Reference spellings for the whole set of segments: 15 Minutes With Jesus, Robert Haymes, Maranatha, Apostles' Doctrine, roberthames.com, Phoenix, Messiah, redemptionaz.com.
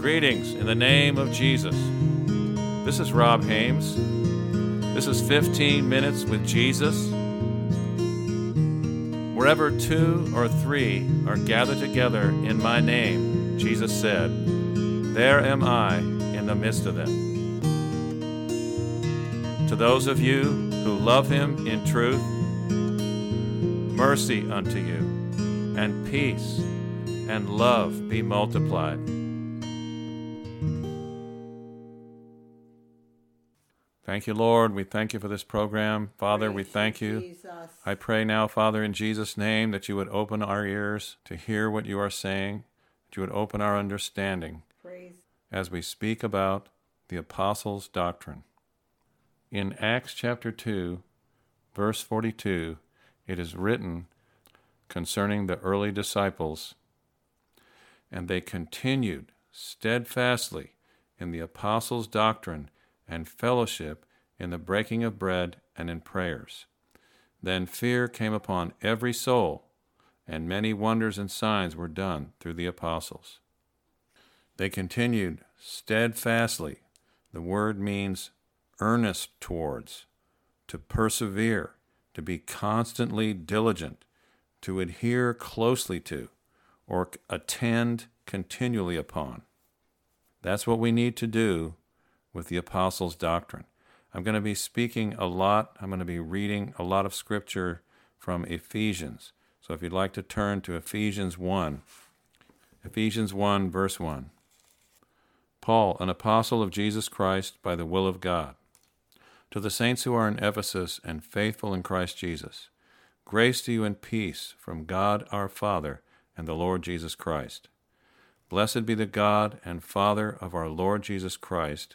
Greetings in the name of Jesus. This is Rob Haymes. This is 15 Minutes with Jesus. Wherever two or three are gathered together in my name, Jesus said, there am I in the midst of them. To those of you who love him in truth, mercy unto you, and peace and love be multiplied. Thank you, Lord. We thank you for this program. Father, praise we thank you. Jesus. I pray now, Father, in Jesus' name, that you would open our ears to hear what you are saying, that you would open our understanding as we speak about the Apostles' Doctrine. In Acts chapter 2, verse 42, it is written concerning the early disciples, and they continued steadfastly in the Apostles' Doctrine and fellowship, in the breaking of bread and in prayers. Then fear came upon every soul, and many wonders and signs were done through the apostles. They continued steadfastly. The word means earnest towards, to persevere, to be constantly diligent, to adhere closely to, or attend continually upon. That's what we need to do with the Apostles' Doctrine. I'm going to be speaking a lot. I'm going to be reading a lot of scripture from Ephesians. So if you'd like to turn to Ephesians 1, verse 1. Paul, an apostle of Jesus Christ by the will of God, to the saints who are in Ephesus and faithful in Christ Jesus, grace to you and peace from God our Father and the Lord Jesus Christ. Blessed be the God and Father of our Lord Jesus Christ,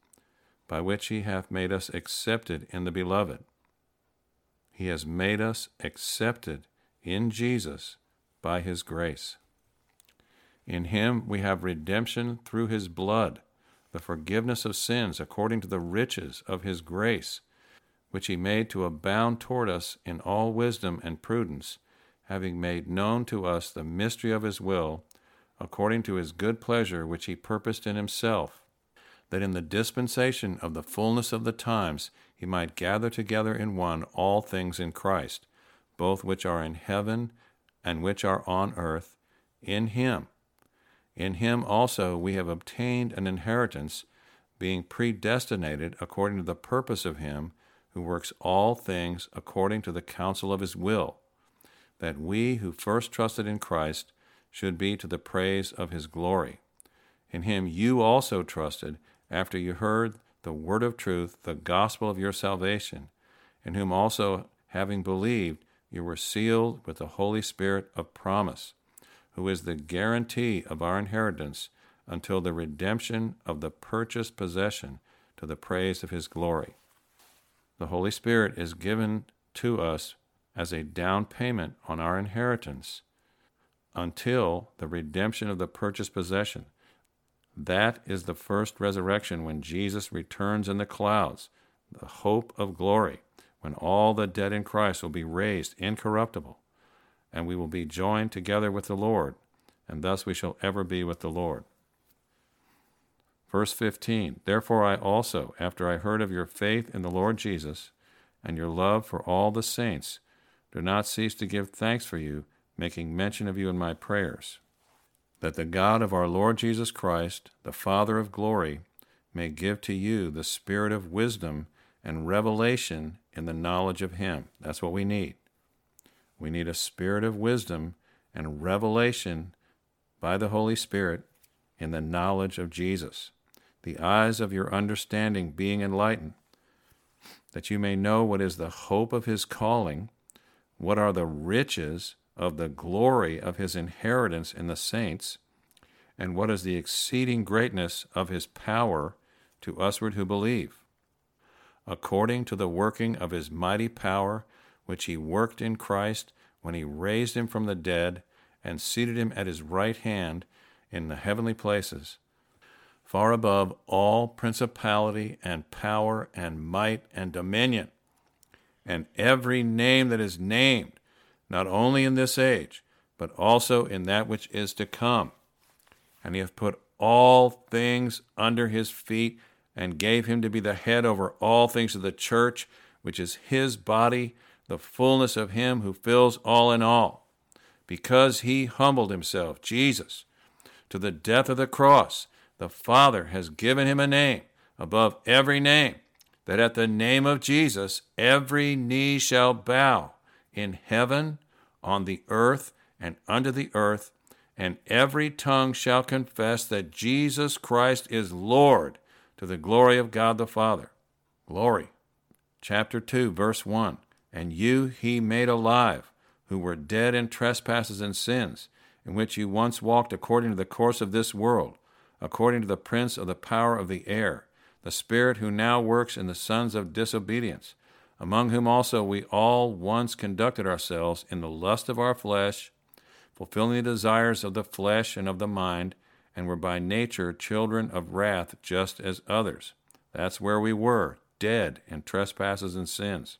by which he hath made us accepted in the Beloved. He has made us accepted in Jesus by his grace. In him we have redemption through his blood, the forgiveness of sins according to the riches of his grace, which he made to abound toward us in all wisdom and prudence, having made known to us the mystery of his will, according to his good pleasure which he purposed in himself, that in the dispensation of the fullness of the times he might gather together in one all things in Christ, both which are in heaven and which are on earth, in him. In him also we have obtained an inheritance, being predestinated according to the purpose of him who works all things according to the counsel of his will, that we who first trusted in Christ should be to the praise of his glory. In him you also trusted, after you heard the word of truth, the gospel of your salvation, in whom also, having believed, you were sealed with the Holy Spirit of promise, who is the guarantee of our inheritance until the redemption of the purchased possession to the praise of his glory. The Holy Spirit is given to us as a down payment on our inheritance until the redemption of the purchased possession. That is the first resurrection when Jesus returns in the clouds, the hope of glory, when all the dead in Christ will be raised incorruptible, and we will be joined together with the Lord, and thus we shall ever be with the Lord. Verse 15, therefore I also, after I heard of your faith in the Lord Jesus and your love for all the saints, do not cease to give thanks for you, making mention of you in my prayers, that the God of our Lord Jesus Christ, the Father of glory, may give to you the spirit of wisdom and revelation in the knowledge of him. That's what we need. We need a spirit of wisdom and revelation by the Holy Spirit in the knowledge of Jesus, the eyes of your understanding being enlightened, that you may know what is the hope of his calling, what are the riches of the glory of his inheritance in the saints, and what is the exceeding greatness of his power to usward who believe, according to the working of his mighty power, which he worked in Christ when he raised him from the dead and seated him at his right hand in the heavenly places, far above all principality and power and might and dominion, and every name that is named, not only in this age, but also in that which is to come. And he hath put all things under his feet, and gave him to be the head over all things of the church, which is his body, the fullness of him who fills all in all. Because he humbled himself, Jesus, to the death of the cross, the Father has given him a name above every name, that at the name of Jesus every knee shall bow, in heaven, on the earth, and under the earth, and every tongue shall confess that Jesus Christ is Lord, to the glory of God the Father. Glory. Chapter 2, verse 1. And you he made alive, who were dead in trespasses and sins, in which you once walked according to the course of this world, according to the prince of the power of the air, the spirit who now works in the sons of disobedience, among whom also we all once conducted ourselves in the lust of our flesh, fulfilling the desires of the flesh and of the mind, and were by nature children of wrath just as others. That's where we were, dead in trespasses and sins.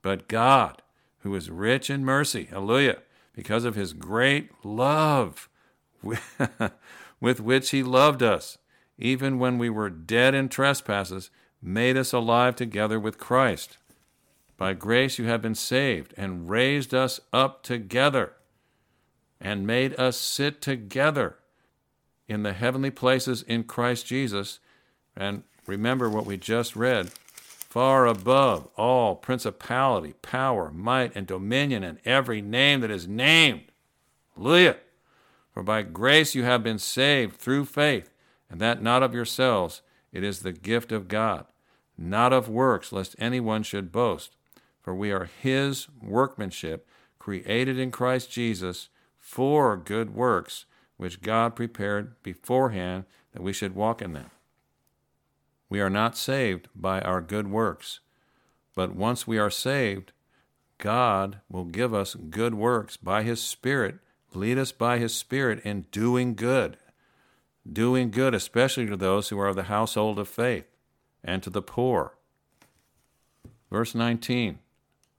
But God, who is rich in mercy, hallelujah, because of his great love with which he loved us, even when we were dead in trespasses, made us alive together with Christ. By grace you have been saved, and raised us up together, and made us sit together in the heavenly places in Christ Jesus. And remember what we just read, far above all principality, power, might, and dominion, and every name that is named. Hallelujah! For by grace you have been saved through faith, and that not of yourselves, it is the gift of God, not of works, lest anyone should boast. For we are his workmanship, created in Christ Jesus for good works, which God prepared beforehand that we should walk in them. We are not saved by our good works, but once we are saved, God will give us good works by his Spirit, lead us by his Spirit in doing good especially to those who are of the household of faith, and to the poor. Verse 19,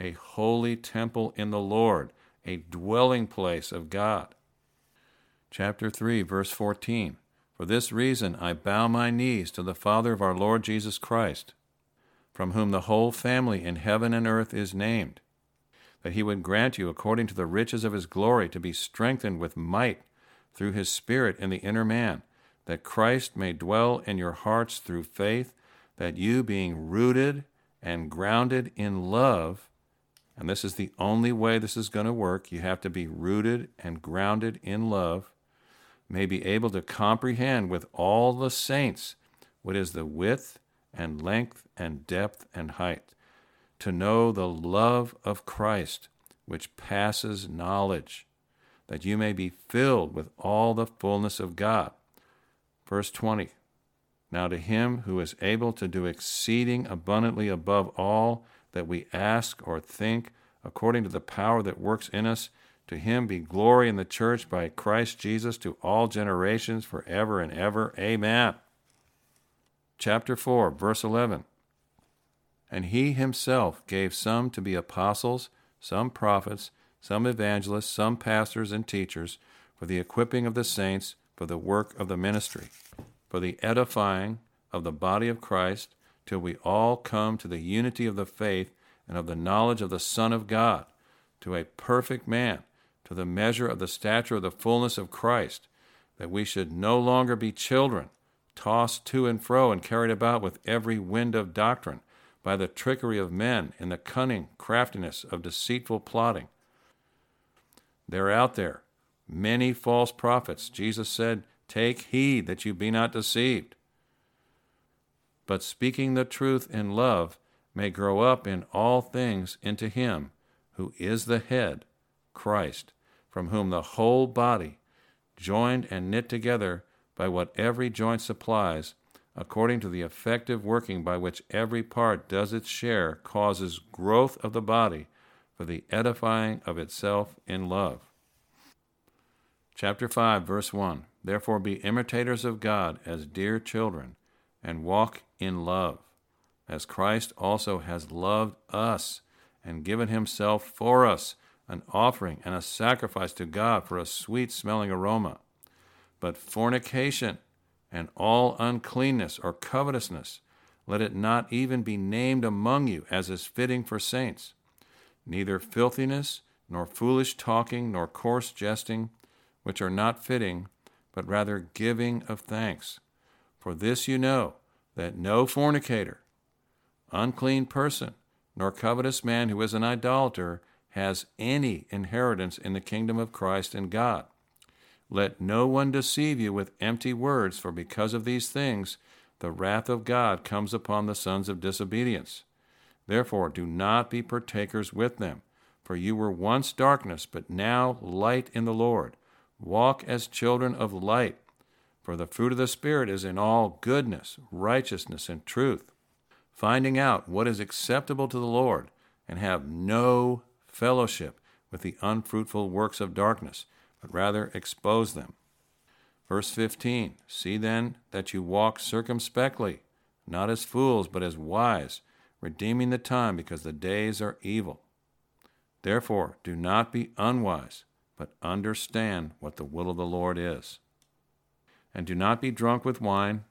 a holy temple in the Lord, a dwelling place of God. Chapter 3, verse 14. For this reason I bow my knees to the Father of our Lord Jesus Christ, from whom the whole family in heaven and earth is named, that he would grant you according to the riches of his glory to be strengthened with might through his Spirit in the inner man, that Christ may dwell in your hearts through faith, that you being rooted and grounded in love, and this is the only way this is going to work, you have to be rooted and grounded in love, may be able to comprehend with all the saints what is the width and length and depth and height, to know the love of Christ, which passes knowledge, that you may be filled with all the fullness of God. Verse 20, now to him who is able to do exceeding abundantly above all that we ask or think, according to the power that works in us, to him be glory in the church by Christ Jesus to all generations forever and ever. Amen. Chapter 4, verse 11. And he himself gave some to be apostles, some prophets, some evangelists, some pastors and teachers, for the equipping of the saints, for the work of the ministry, for the edifying of the body of Christ, till we all come to the unity of the faith and of the knowledge of the Son of God, to a perfect man, to the measure of the stature of the fullness of Christ, that we should no longer be children, tossed to and fro and carried about with every wind of doctrine, by the trickery of men and the cunning craftiness of deceitful plotting. They're out there, many false prophets. Jesus said, "Take heed that you be not deceived." But speaking the truth in love may grow up in all things into Him who is the head, Christ, from whom the whole body, joined and knit together by what every joint supplies, according to the effective working by which every part does its share, causes growth of the body for the edifying of itself in love. Chapter 5, verse 1, "Therefore be imitators of God as dear children, and walk in love, as Christ also has loved us, and given himself for us, an offering and a sacrifice to God for a sweet-smelling aroma. But fornication and all uncleanness or covetousness, let it not even be named among you, as is fitting for saints. Neither filthiness, nor foolish talking, nor coarse jesting, which are not fitting, but rather giving of thanks. For this you know, that no fornicator, unclean person, nor covetous man who is an idolater, has any inheritance in the kingdom of Christ and God. Let no one deceive you with empty words, for because of these things the wrath of God comes upon the sons of disobedience. Therefore do not be partakers with them, for you were once darkness, but now light in the Lord. Walk as children of light, for the fruit of the Spirit is in all goodness, righteousness, and truth, finding out what is acceptable to the Lord, and have no fellowship with the unfruitful works of darkness, but rather expose them." Verse 15, "See then that you walk circumspectly, not as fools, but as wise, redeeming the time, because the days are evil. Therefore do not be unwise, but understand what the will of the Lord is. And do not be drunk with wine,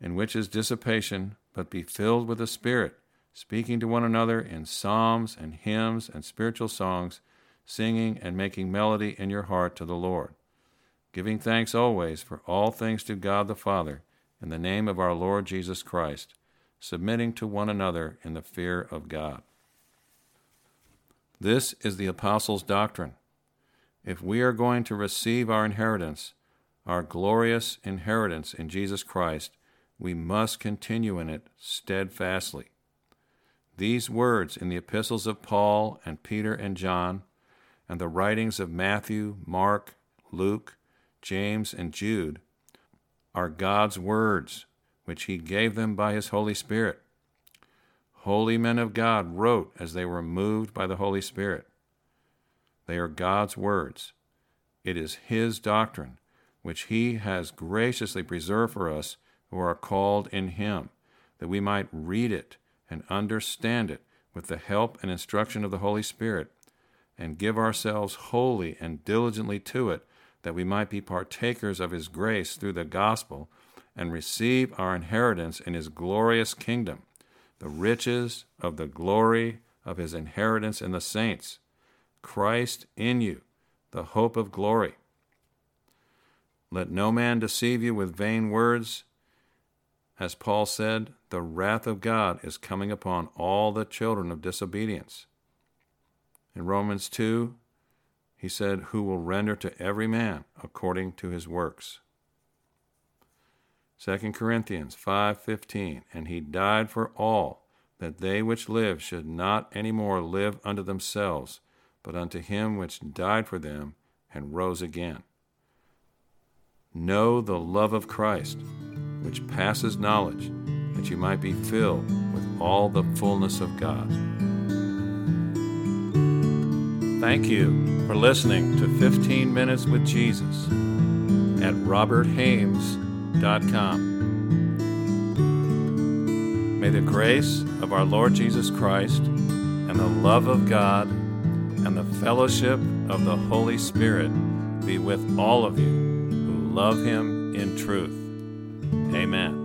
in which is dissipation, but be filled with the Spirit, speaking to one another in psalms and hymns and spiritual songs, singing and making melody in your heart to the Lord, giving thanks always for all things to God the Father, in the name of our Lord Jesus Christ, submitting to one another in the fear of God." This is the Apostles' Doctrine. If we are going to receive our inheritance, our glorious inheritance in Jesus Christ, we must continue in it steadfastly. These words in the epistles of Paul and Peter and John, and the writings of Matthew, Mark, Luke, James, and Jude are God's words, which he gave them by his Holy Spirit. Holy men of God wrote as they were moved by the Holy Spirit. They are God's words. It is his doctrine, which he has graciously preserved for us who are called in him, that we might read it and understand it with the help and instruction of the Holy Spirit, and give ourselves wholly and diligently to it, that we might be partakers of his grace through the gospel, and receive our inheritance in his glorious kingdom, the riches of the glory of his inheritance in the saints, Christ in you, the hope of glory. Let no man deceive you with vain words. As Paul said, the wrath of God is coming upon all the children of disobedience. In Romans 2, he said, "Who will render to every man according to his works." 2 Corinthians 5:15, "And he died for all, that they which live should not any more live unto themselves, but unto him which died for them and rose again." Know the love of Christ, which passes knowledge, that you might be filled with all the fullness of God. Thank you for listening to 15 Minutes with Jesus at roberthames.com. May the grace of our Lord Jesus Christ and the love of God and the fellowship of the Holy Spirit be with all of you who love Him in truth. Amen.